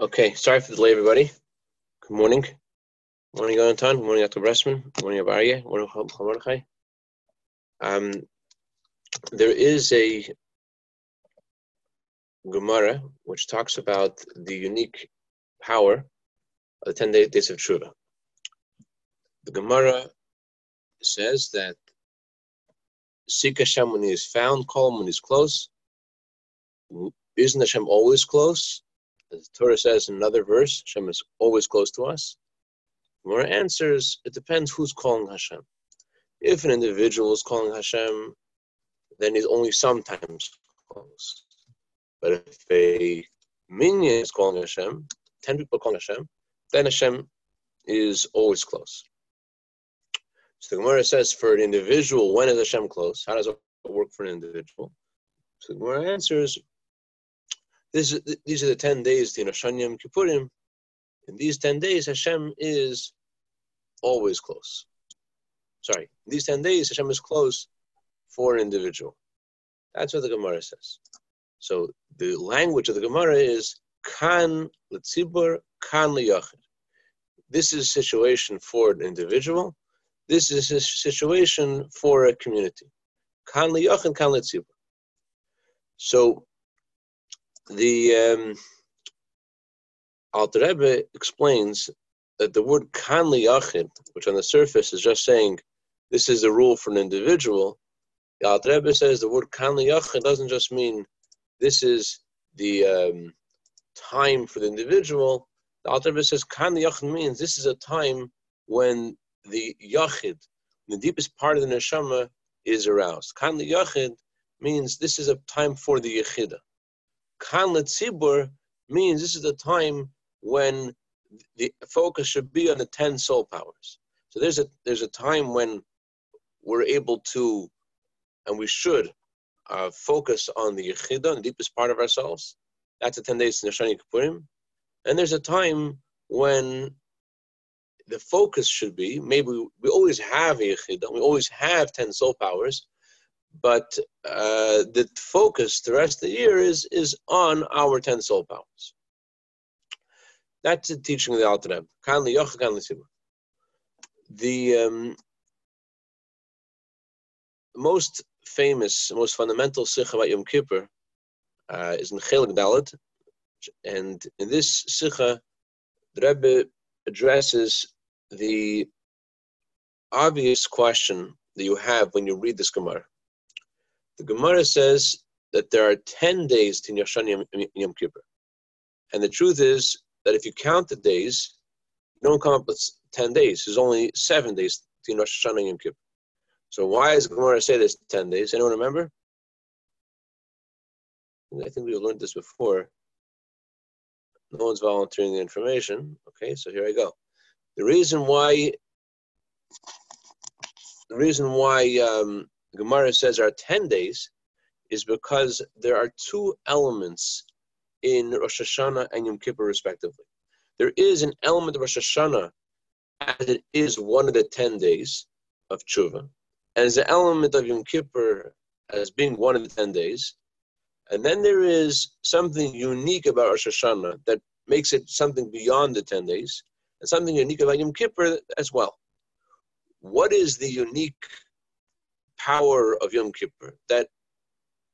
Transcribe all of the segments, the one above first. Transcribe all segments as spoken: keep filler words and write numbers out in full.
Okay, sorry for the delay, everybody. Good morning. Good morning, Yonatan. Good morning, Yatko Bresman. Good morning, Abarya. Good morning, Um, There is a Gemara which talks about the unique power of the ten days of Teshuvah. The Gemara says that Sikha Hashem when he is found, call him when he's close. Isn't Hashem always close? As the Torah says in another verse, Hashem is always close to us. Our answer is, it depends who's calling Hashem. If an individual is calling Hashem, then he's only sometimes close. But if a minyan is calling Hashem, ten people calling Hashem, then Hashem is always close. So the Gemara says, for an individual, when is Hashem close? How does it work for an individual? So the Gemara answers, This is, these are the ten days, you know, Shanyam Kippurim. In these ten days, Hashem is always close. Sorry, in these ten days, Hashem is close for an individual. That's what the Gemara says. So the language of the Gemara is kan l'tzibur, kan l'yachid. This is a situation for an individual. This is a situation for a community. Kan l'yachid, kan l'tzibur. So The um, Alter Rebbe explains that the word kan liyachid, which on the surface is just saying this is the rule for an individual, the Alter Rebbe says the word kan liyachid doesn't just mean this is the um, time for the individual. The Alter Rebbe says kan liyachid means this is a time when the yachid, the deepest part of the neshama, is aroused. Kan liyachid means this is a time for the yechida. Kan l'tzibur means this is the time when the focus should be on the ten soul powers. So there's a there's a time when we're able to, and we should, uh, focus on the Yechida, the deepest part of ourselves. That's the ten days in the Shanyam Kippurim. And there's a time when the focus should be, maybe we, we always have a Yechida, we always have ten soul powers, but uh, the focus the rest of the year is is on our ten soul powers. That's the teaching of the Alter Rebbe. Kan liyoch, kan lisibur. The um, most famous, most fundamental Sikha about Yom Kippur uh, is in Chelek Daled. And in this Sikha, the Rebbe addresses the obvious question that you have when you read this Gemara. The Gemara says that there are ten days to Yom Kippur. And the truth is that if you count the days, you don't come up with ten days. There's only seven days to Rosh Hashanah and Yom Kippur. So why does Gemara say there's ten days? Anyone remember? I think we learned this before. No one's volunteering the information. Okay, so here I go. The reason why... The reason why... Um, Gemara says our ten days is because there are two elements in Rosh Hashanah and Yom Kippur respectively. There is an element of Rosh Hashanah as it is one of the ten days of Teshuvah, and there's an element of Yom Kippur as being one of the ten days, and then there is something unique about Rosh Hashanah that makes it something beyond the ten days, and something unique about Yom Kippur as well. What is the unique power of Yom Kippur that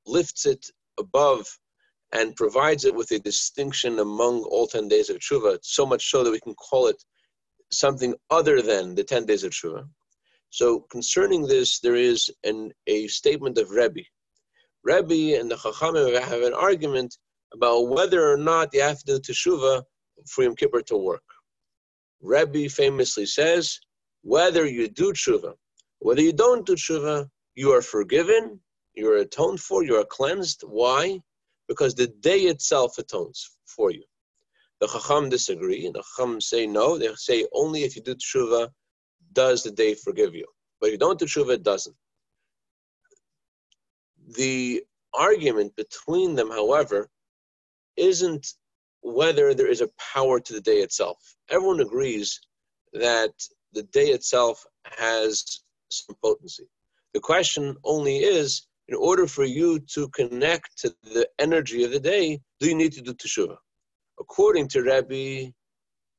lifts it above and provides it with a distinction among all ten days of Teshuvah, so much so that we can call it something other than the ten days of Teshuvah? So concerning this, there is an, a statement of Rebbe. Rebbe and the Chachamim have an argument about whether or not you have to do Teshuvah for Yom Kippur to work. Rebbe famously says, whether you do Teshuvah, whether you don't do Teshuvah, you are forgiven, you are atoned for, you are cleansed. Why? Because the day itself atones for you. The Chacham disagree. The Chacham say no. They say only if you do Teshuvah does the day forgive you. But if you don't do Teshuvah, it doesn't. The argument between them, however, isn't whether there is a power to the day itself. Everyone agrees that the day itself has some potency. The question only is, in order for you to connect to the energy of the day, do you need to do Teshuvah? according to Rebbe,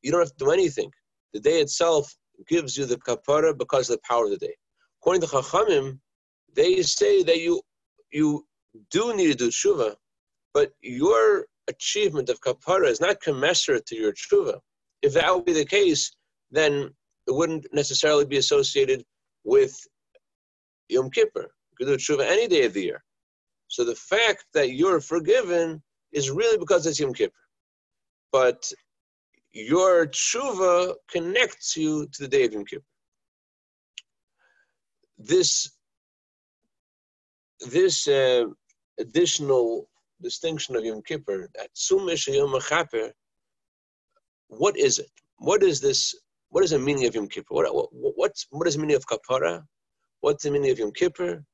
you don't have to do anything. The day itself gives you the kapara because of the power of the day. According to Chachamim, they say that you you do need to do Shuvah, but your achievement of kapara is not commensurate to your Shuvah. If that would be the case, then it wouldn't necessarily be associated with Yom Kippur. You could do Shuvah any day of the year. So the fact that you're forgiven is really because it's Yom Kippur. But your tshuva connects you to the day of Yom Kippur. This, this uh, additional distinction of Yom Kippur, what is it? What is this? What is the meaning of Yom Kippur? What, what, what's, what is the meaning of kapara? What's the meaning of Yom Kippur?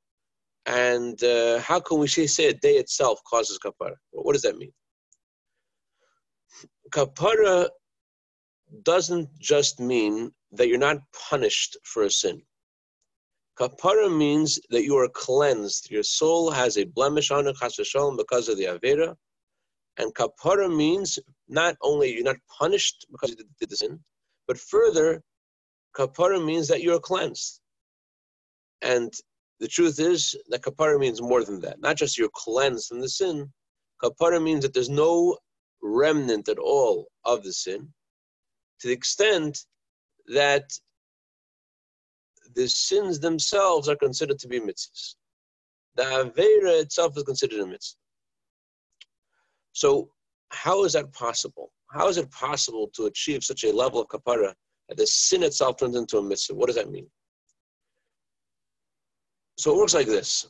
And uh, how can we say a day itself causes kapara? What does that mean? Kapara doesn't just mean that you're not punished for a sin. Kapara means that you are cleansed. Your soul has a blemish on it, chas v'shalom, because of the Aveira. And kapara means not only you're not punished because you did the sin, but further, kapara means that you're cleansed. And the truth is that kapara means more than that. Not just you're cleansed from the sin. Kapara means that there's no remnant at all of the sin, to the extent that the sins themselves are considered to be mitzvahs. The Aveira itself is considered a mitzvah. So how is that possible? How is it possible to achieve such a level of kapara that the sin itself turns into a mitzvah? What does that mean? So it works like this.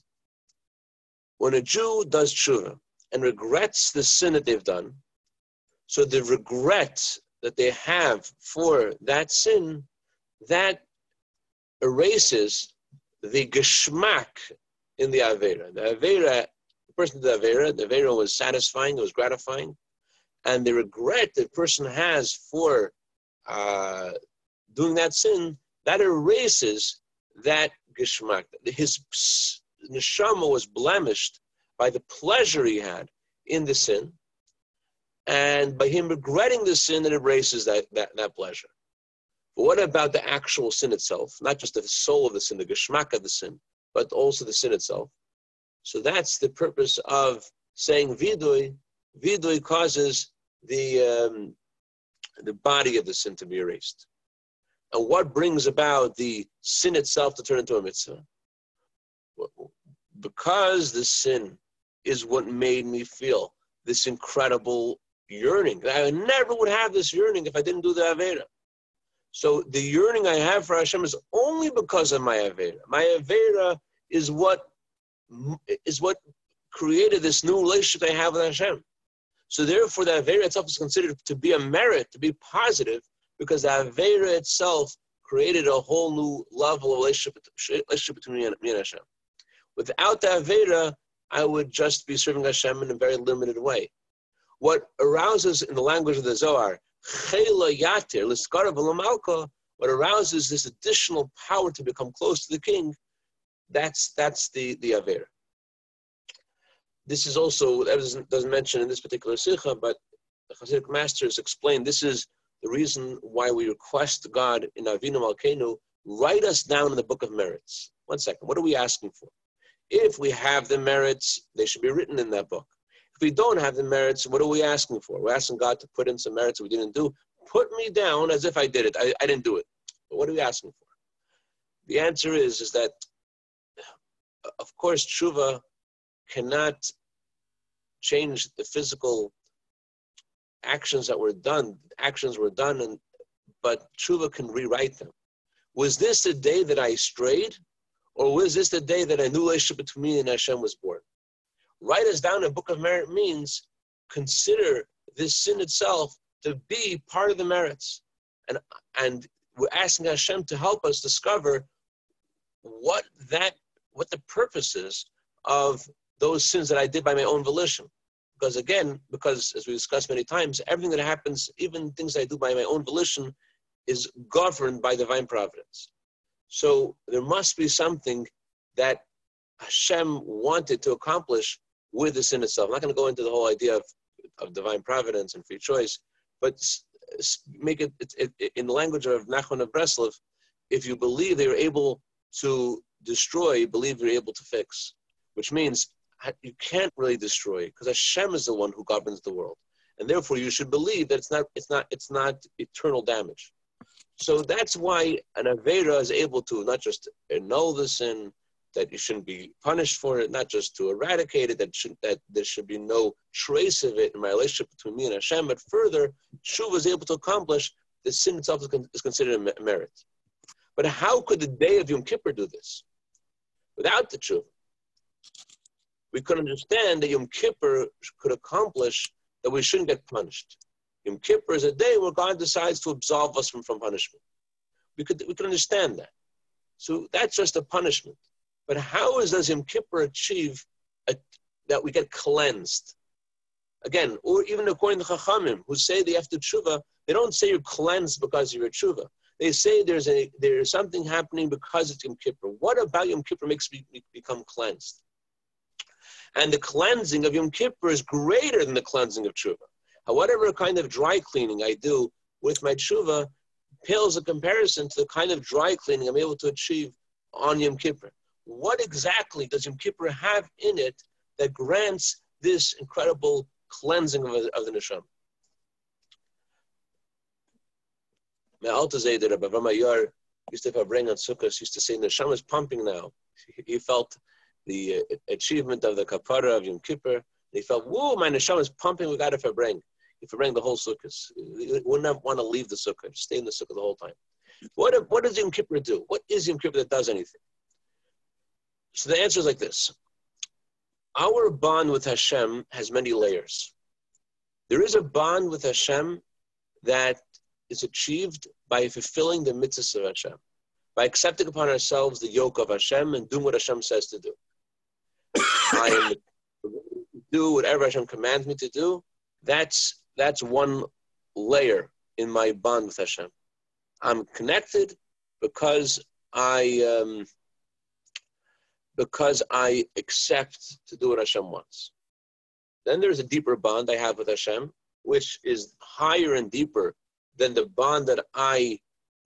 When a Jew does tshuva and regrets the sin that they've done, so the regret that they have for that sin, that erases the Gishmak in the Aveira. The Aveira, the person did the Aveira, the Aveira was satisfying, it was gratifying, and the regret that person has for uh, doing that sin, that erases that Gishmak. His neshama was blemished by the pleasure he had in the sin, and by him regretting the sin, it embraces that, that, that pleasure. But what about the actual sin itself? Not just the soul of the sin, the Gishmak of the sin, but also the sin itself. So that's the purpose of saying vidui. Vidui causes the, um, the body of the sin to be erased. And what brings about the sin itself to turn into a mitzvah? Because the sin is what made me feel this incredible yearning. I never would have this yearning if I didn't do the Aveira. So the yearning I have for Hashem is only because of my Aveira. My Aveira is what, is what created this new relationship I have with Hashem. So therefore the Aveira itself is considered to be a merit, to be positive, because the Aveira itself created a whole new level of relationship, relationship between me and, me and Hashem. Without the Aveira, I would just be serving Hashem in a very limited way. What arouses, in the language of the Zohar, chayla yatir l'skara v'lo malko, what arouses this additional power to become close to the King, that's that's the, the Aveira. This is also, that doesn't, doesn't mention in this particular Sikha, but the Hasidic masters explain this is the reason why we request God in Avinu Malkeinu, write us down in the book of merits. One second, what are we asking for? If we have the merits, they should be written in that book. If we don't have the merits, what are we asking for? We're asking God to put in some merits we didn't do. Put me down as if I did it. I, I didn't do it. But what are we asking for? The answer is, is that, of course, tshuva cannot change the physical actions that were done. Actions were done, and, but tshuva can rewrite them. Was this the day that I strayed? Or was this the day that a new relationship between me and Hashem was born? Write us down a book of merit means consider this sin itself to be part of the merits. And, and we're asking Hashem to help us discover what that what the purpose is of those sins that I did by my own volition. Because again, because as we discussed many times, everything that happens, even things I do by my own volition, is governed by divine providence. So there must be something that Hashem wanted to accomplish with the sin itself. I'm not going to go into the whole idea of of divine providence and free choice, but make it, it, it in the language of Nachman of Breslov, if you believe they were able to destroy, you believe you're able to fix, which means you can't really destroy because Hashem is the one who governs the world, and therefore you should believe that it's not it's not it's not eternal damage. So that's why an Aveira is able to not just annul the sin, that you shouldn't be punished for it, not just to eradicate it, that should, that there should be no trace of it in my relationship between me and Hashem, but further, Shuvah is able to accomplish the sin itself is, con- is considered a merit. But how could the day of Yom Kippur do this? Without the Teshuvah, we could understand that Yom Kippur could accomplish that we shouldn't get punished. Yom Kippur is a day where God decides to absolve us from, from punishment. We could we could understand that. So that's just a punishment. But how is, does Yom Kippur achieve a, that we get cleansed? Again, or even according to Chachamim, who say they have to Teshuvah, they don't say you're cleansed because of your Teshuvah. They say there's a there's something happening because it's Yom Kippur. What about Yom Kippur makes me become cleansed? And the cleansing of Yom Kippur is greater than the cleansing of Teshuvah. Whatever kind of dry cleaning I do with my Teshuvah pales in comparison to the kind of dry cleaning I'm able to achieve on Yom Kippur. What exactly does Yom Kippur have in it that grants this incredible cleansing of, of the neshama? My Alter Rebbe, Rabbi Ramayor, used to have a brain on sukkahs, used to say, neshama is pumping now. He felt the achievement of the kapara of Yom Kippur. And he felt, whoa, my neshama is pumping, we got to fabreng. He fabreng the whole sukkahs. He wouldn't want to leave the sukkah, stay in the sukkah the whole time. What, what does Yom Kippur do? What is Yom Kippur that does anything? So the answer is like this. Our bond with Hashem has many layers. There is a bond with Hashem that is achieved by fulfilling the mitzvahs of Hashem, by accepting upon ourselves the yoke of Hashem and doing what Hashem says to do. I am do whatever Hashem commands me to do. That's that's one layer in my bond with Hashem. I'm connected because I um, because I accept to do what Hashem wants. Then there's a deeper bond I have with Hashem, which is higher and deeper than the bond that I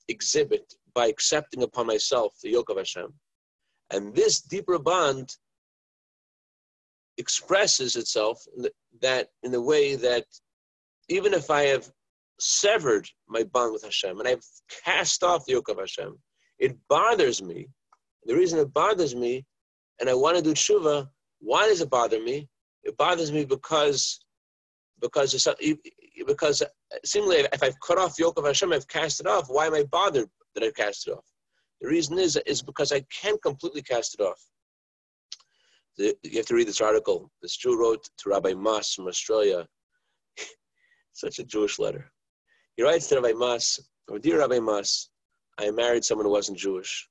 exhibit by accepting upon myself the yoke of Hashem. And this deeper bond expresses itself in the, that in the way that even if I have severed my bond with Hashem and I've cast off the yoke of Hashem, it bothers me. The reason it bothers me, and I want to do Teshuvah, why does it bother me? It bothers me because because it's, because seemingly if I've cut off the yoke of Hashem, I've cast it off. Why am I bothered that I've cast it off? The reason is is because I can't completely cast it off. The, you have to read this article. This Jew wrote to Rabbi Moss from Australia. Such a Jewish letter. He writes to Rabbi Moss, oh, dear Rabbi Moss, I married someone who wasn't Jewish.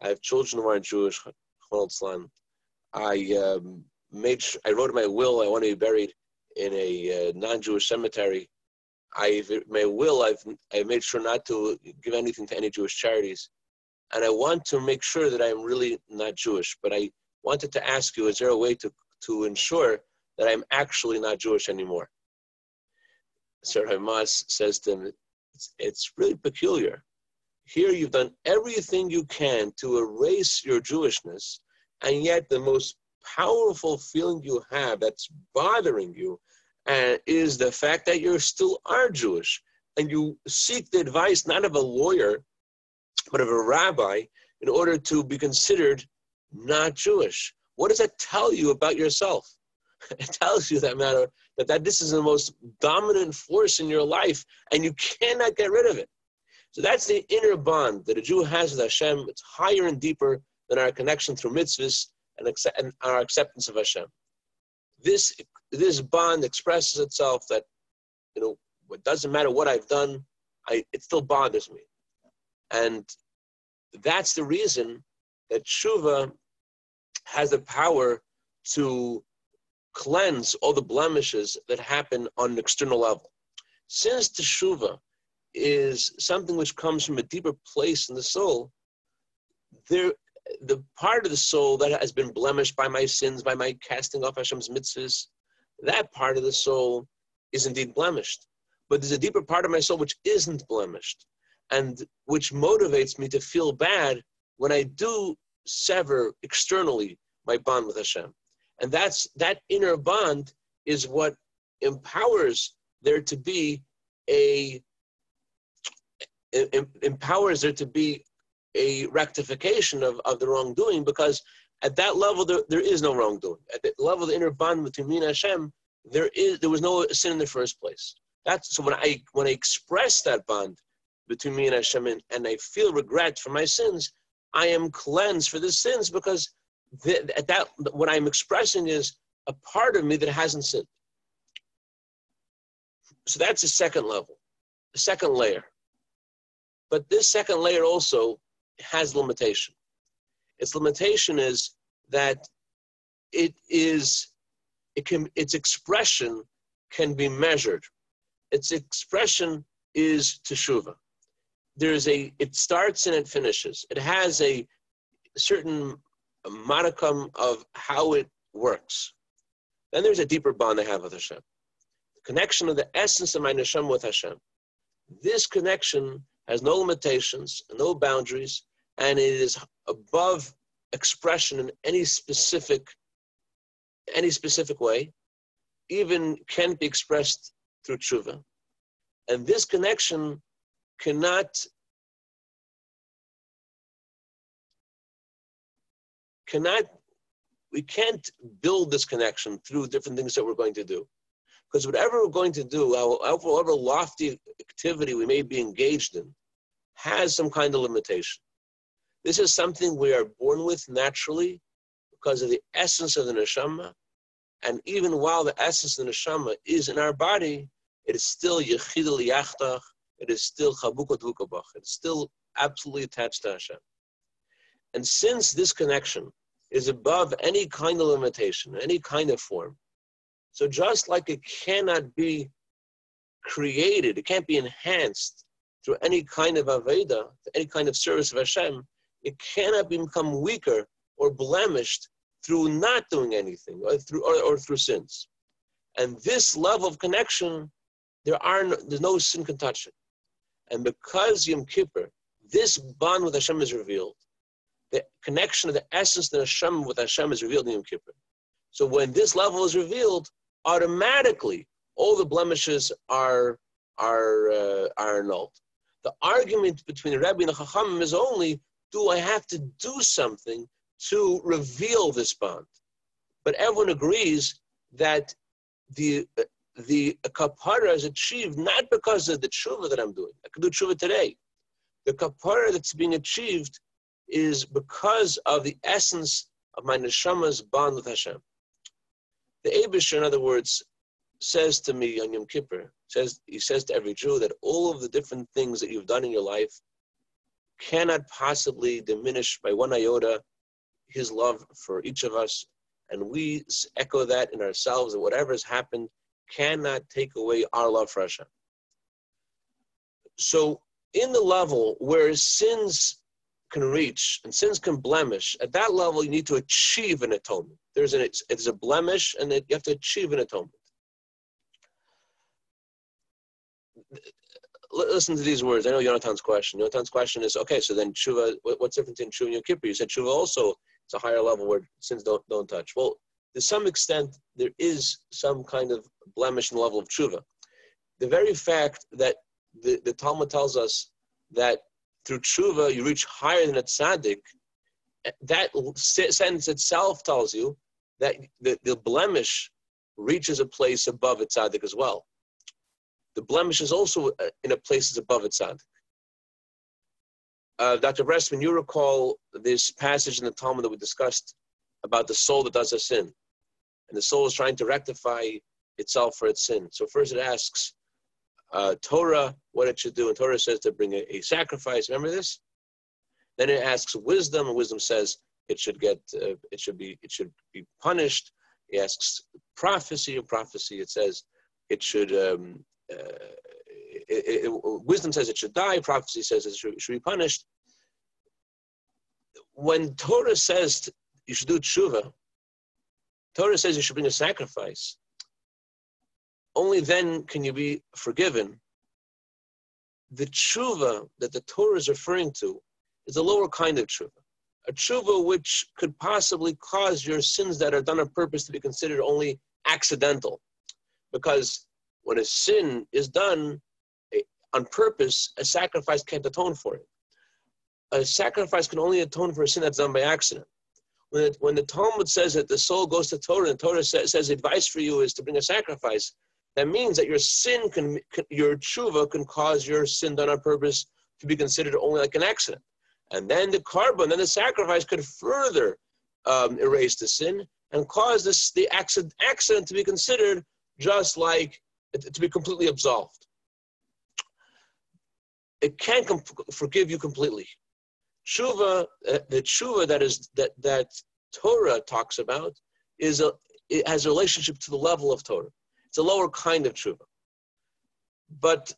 I have children who aren't Jewish. I um, made. I wrote in my will I want to be buried in a uh, non-Jewish cemetery. I've my will. I've I made sure not to give anything to any Jewish charities, and I want to make sure that I'm really not Jewish. But I wanted to ask you: is there a way to to ensure that I'm actually not Jewish anymore? Sir Hamas says to him, "It's, it's really peculiar. Here you've done everything you can to erase your Jewishness, and yet the most powerful feeling you have that's bothering you uh, is the fact that you still are Jewish, and you seek the advice not of a lawyer, but of a rabbi in order to be considered not Jewish. What does that tell you about yourself? It tells you that matter that, that this is the most dominant force in your life, and you cannot get rid of it. So that's the inner bond that a Jew has with Hashem. It's higher and deeper than our connection through mitzvahs and, accept, and our acceptance of Hashem. This this bond expresses itself that, you know, it doesn't matter what I've done, I, it still bothers me. And that's the reason that Teshuvah has the power to cleanse all the blemishes that happen on an external level. Since Teshuvah is something which comes from a deeper place in the soul, there, the part of the soul that has been blemished by my sins, by my casting off Hashem's mitzvahs, that part of the soul is indeed blemished, but there's a deeper part of my soul which isn't blemished and which motivates me to feel bad when I do sever externally my bond with Hashem. And that's that inner bond is what empowers there to be a empowers there to be a rectification of, of the wrongdoing, because at that level there, there is no wrongdoing. At the level of the inner bond between me and Hashem, there is there was no sin in the first place. That's so when I when I express that bond between me and Hashem and, and I feel regret for my sins, I am cleansed for the sins, because the, at that what I'm expressing is a part of me that hasn't sinned. So that's the second level, the second layer. But this second layer also has limitation. Its limitation is that it is, it can, its expression can be measured. Its expression is teshuvah. There is a, it starts and it finishes. It has a certain modicum of how it works. Then there's a deeper bond I have with Hashem. The connection of the essence of my neshama with Hashem. This connection has no limitations, no boundaries, and it is above expression in any specific, any specific way, even can be expressed through tshuva. And this connection cannot, cannot, we can't build this connection through different things that we're going to do. Because whatever we're going to do, however, however lofty activity we may be engaged in, has some kind of limitation. This is something we are born with naturally because of the essence of the neshama. And even while the essence of the neshama is in our body, it is still Yechida liyachtach, it is still chabukot vukabach, it's still absolutely attached to Hashem. And since this connection is above any kind of limitation, any kind of form, so just like it cannot be created, it can't be enhanced through any kind of Aveira, any kind of service of Hashem, it cannot become weaker or blemished through not doing anything or through, or, or through sins. And this level of connection, there are no, there's no sin can touch it. And because Yom Kippur, this bond with Hashem is revealed, the connection of the essence of Hashem with Hashem is revealed in Yom Kippur. So when this level is revealed, automatically all the blemishes are are uh, are annulled. The argument between the Rebbe and the Chachamim is only: do I have to do something to reveal this bond? But everyone agrees that the the kapara is achieved not because of the tshuva that I'm doing. I can do tshuva today. The kapara that's being achieved is because of the essence of my neshama's bond with Hashem. The Eibusher, in other words, says to me on Yom Kippur, says, he says to every Jew that all of the different things that you've done in your life cannot possibly diminish by one iota his love for each of us. And we echo that in ourselves, that whatever has happened cannot take away our love for Hashem. So in the level where sins can reach and sins can blemish, at that level you need to achieve an atonement. There's an, it's, it's a blemish and it, you have to achieve an atonement. Listen to these words. I know Yonatan's question. Yonatan's question is, okay, so then tshuva, what's different in tshuva and Yom Kippur? You said tshuva also, it's a higher level where sins don't, don't touch. Well, to some extent, there is some kind of blemish in the level of tshuva. The very fact that the, the Talmud tells us that through tshuva you reach higher than a tzaddik, that sentence itself tells you that the, the blemish reaches a place above a tzaddik as well. The blemish is also in a place that's above a tzaddik. Uh, Doctor Bresman, you recall this passage in the Talmud that we discussed about the soul that does a sin. And the soul is trying to rectify itself for its sin. So first it asks uh, Torah what it should do. And Torah says to bring a, a sacrifice. Remember this? Then it asks wisdom. And wisdom says it should get, uh, it should be, it should be punished. It asks prophecy. And prophecy, it says it should... Um, Uh, it, it, wisdom says it should die, prophecy says it should, should be punished. When Torah says you should do tshuva, Torah says you should bring a sacrifice, only then can you be forgiven. The tshuva that the Torah is referring to is a lower kind of tshuva, a tshuva which could possibly cause your sins that are done on purpose to be considered only accidental. Because when a sin is done on purpose, a sacrifice can't atone for it. A sacrifice can only atone for a sin that's done by accident. When, it, when the Talmud says that the soul goes to Torah, and Torah says, says advice for you is to bring a sacrifice, that means that your sin can, can your tshuva can cause your sin done on purpose to be considered only like an accident. And then the carbon, then the sacrifice could further um, erase the sin and cause this, the accident, accident to be considered just like, to be completely absolved. It can't comp- forgive you completely. Tshuva, uh, the tshuva that is that that Torah talks about, is a it has a relationship to the level of Torah. It's a lower kind of tshuva. But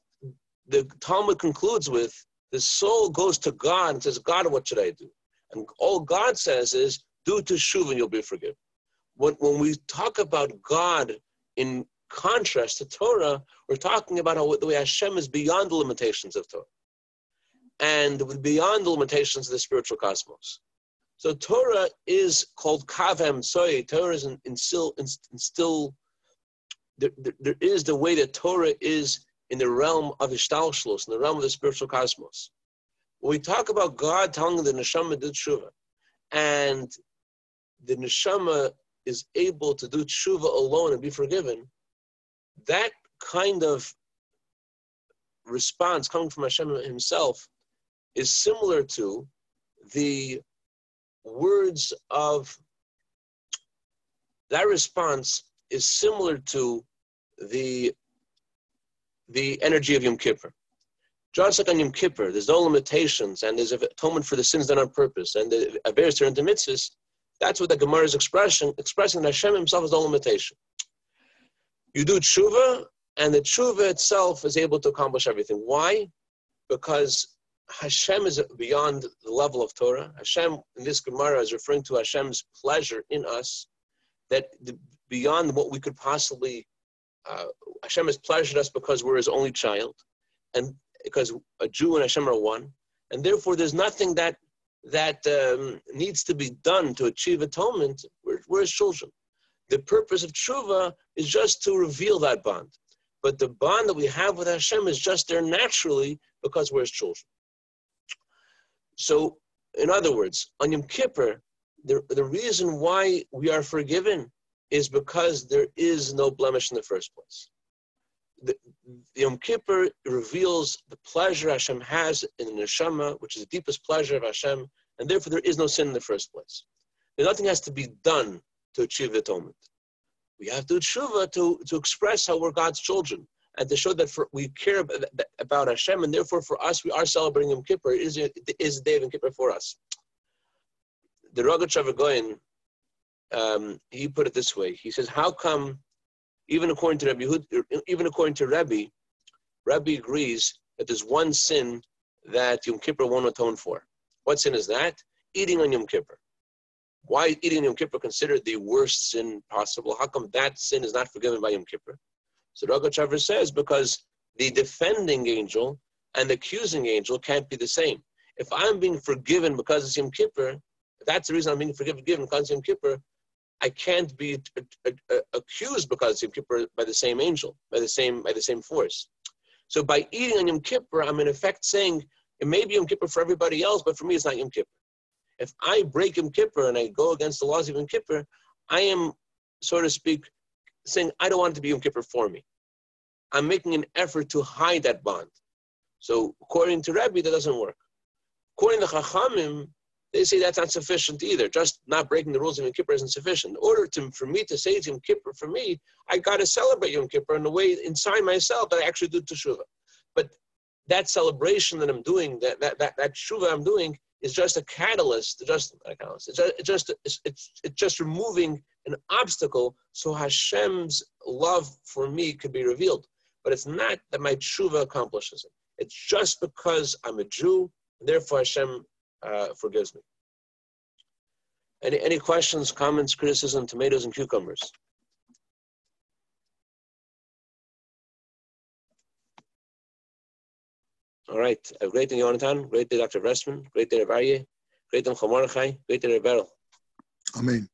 the Talmud concludes with, the soul goes to God and says, God, what should I do? And all God says is, do teshuva and you'll be forgiven. When, when we talk about God in contrast to Torah, we're talking about how, the way Hashem is beyond the limitations of Torah and beyond the limitations of the spiritual cosmos. So Torah is called kavem soy. Torah is instilled, in, in in there, there, there is the way that Torah is in the realm of Ishtalshlos, in the realm of the spiritual cosmos. When we talk about God telling the neshama to do tshuva, and the neshama is able to do tshuva alone and be forgiven, that kind of response coming from Hashem himself is similar to the words of, that response is similar to the the energy of Yom Kippur. Just like on Yom Kippur, there's no limitations and there's atonement for the sins done on purpose and the Aveira turned to mitzvahs. That's what the Gemara is expressing, expressing that Hashem himself has no limitation. You do tshuva, and the tshuva itself is able to accomplish everything. Why? Because Hashem is beyond the level of Torah. Hashem, in this Gemara, is referring to Hashem's pleasure in us, that beyond what we could possibly Uh, Hashem has pleasured us because we're his only child, and because a Jew and Hashem are one, and therefore there's nothing that that um, needs to be done to achieve atonement. We're, we're his children. The purpose of tshuva is just to reveal that bond, but the bond that we have with Hashem is just there naturally because we're his children. So, in other words, on Yom Kippur, the, the reason why we are forgiven is because there is no blemish in the first place. The, the Yom Kippur reveals the pleasure Hashem has in the neshama, which is the deepest pleasure of Hashem, and therefore there is no sin in the first place. And nothing has to be done to achieve atonement. We have to tshuva to, to express how we're God's children and to show that for, we care about, about Hashem, and therefore for us we are celebrating Yom Kippur. It is, it is the day of Yom Kippur for us. The Rogatchav Goyen, Um, he put it this way. He says, "How come, even according to Rebbe, even according to Rebbe, Rebbe agrees that there's one sin that Yom Kippur won't atone for? What sin is that? Eating on Yom Kippur. Why is eating on Yom Kippur considered the worst sin possible? How come that sin is not forgiven by Yom Kippur?" So Rosh Hashanah says, because the defending angel and the accusing angel can't be the same. If I'm being forgiven because it's Yom Kippur, if that's the reason I'm being forgiven because it's Yom Kippur, I can't be uh, uh, accused because Yom Kippur by the same angel, by the same by the same force. So by eating on Yom Kippur, I'm in effect saying, it may be Yom Kippur for everybody else, but for me it's not Yom Kippur. If I break Yom Kippur and I go against the laws of Yom Kippur, I am, so to speak, saying, I don't want it to be Yom Kippur for me. I'm making an effort to hide that bond. So according to Rebbe, that doesn't work. According to Chachamim, they say that's not sufficient either. Just not breaking the rules of Yom Kippur isn't sufficient. In order to, for me to say it's Yom Kippur for me, I got to celebrate Yom Kippur in a way inside myself that I actually do teshuva. But that celebration that I'm doing, that that that, that teshuva I'm doing, is just a catalyst. Just not a catalyst. It's just it's just, it's, it's, it's just removing an obstacle so Hashem's love for me could be revealed. But it's not that my teshuva accomplishes it. It's just because I'm a Jew, and therefore Hashem Uh, forgives me. Any any questions, comments, criticism, tomatoes and cucumbers? All right. Have a great day, Yonatan. Great day, Doctor Bresman. Great day, Abarya. Great day, Chomorachai. Great day, Rebbe. Amen.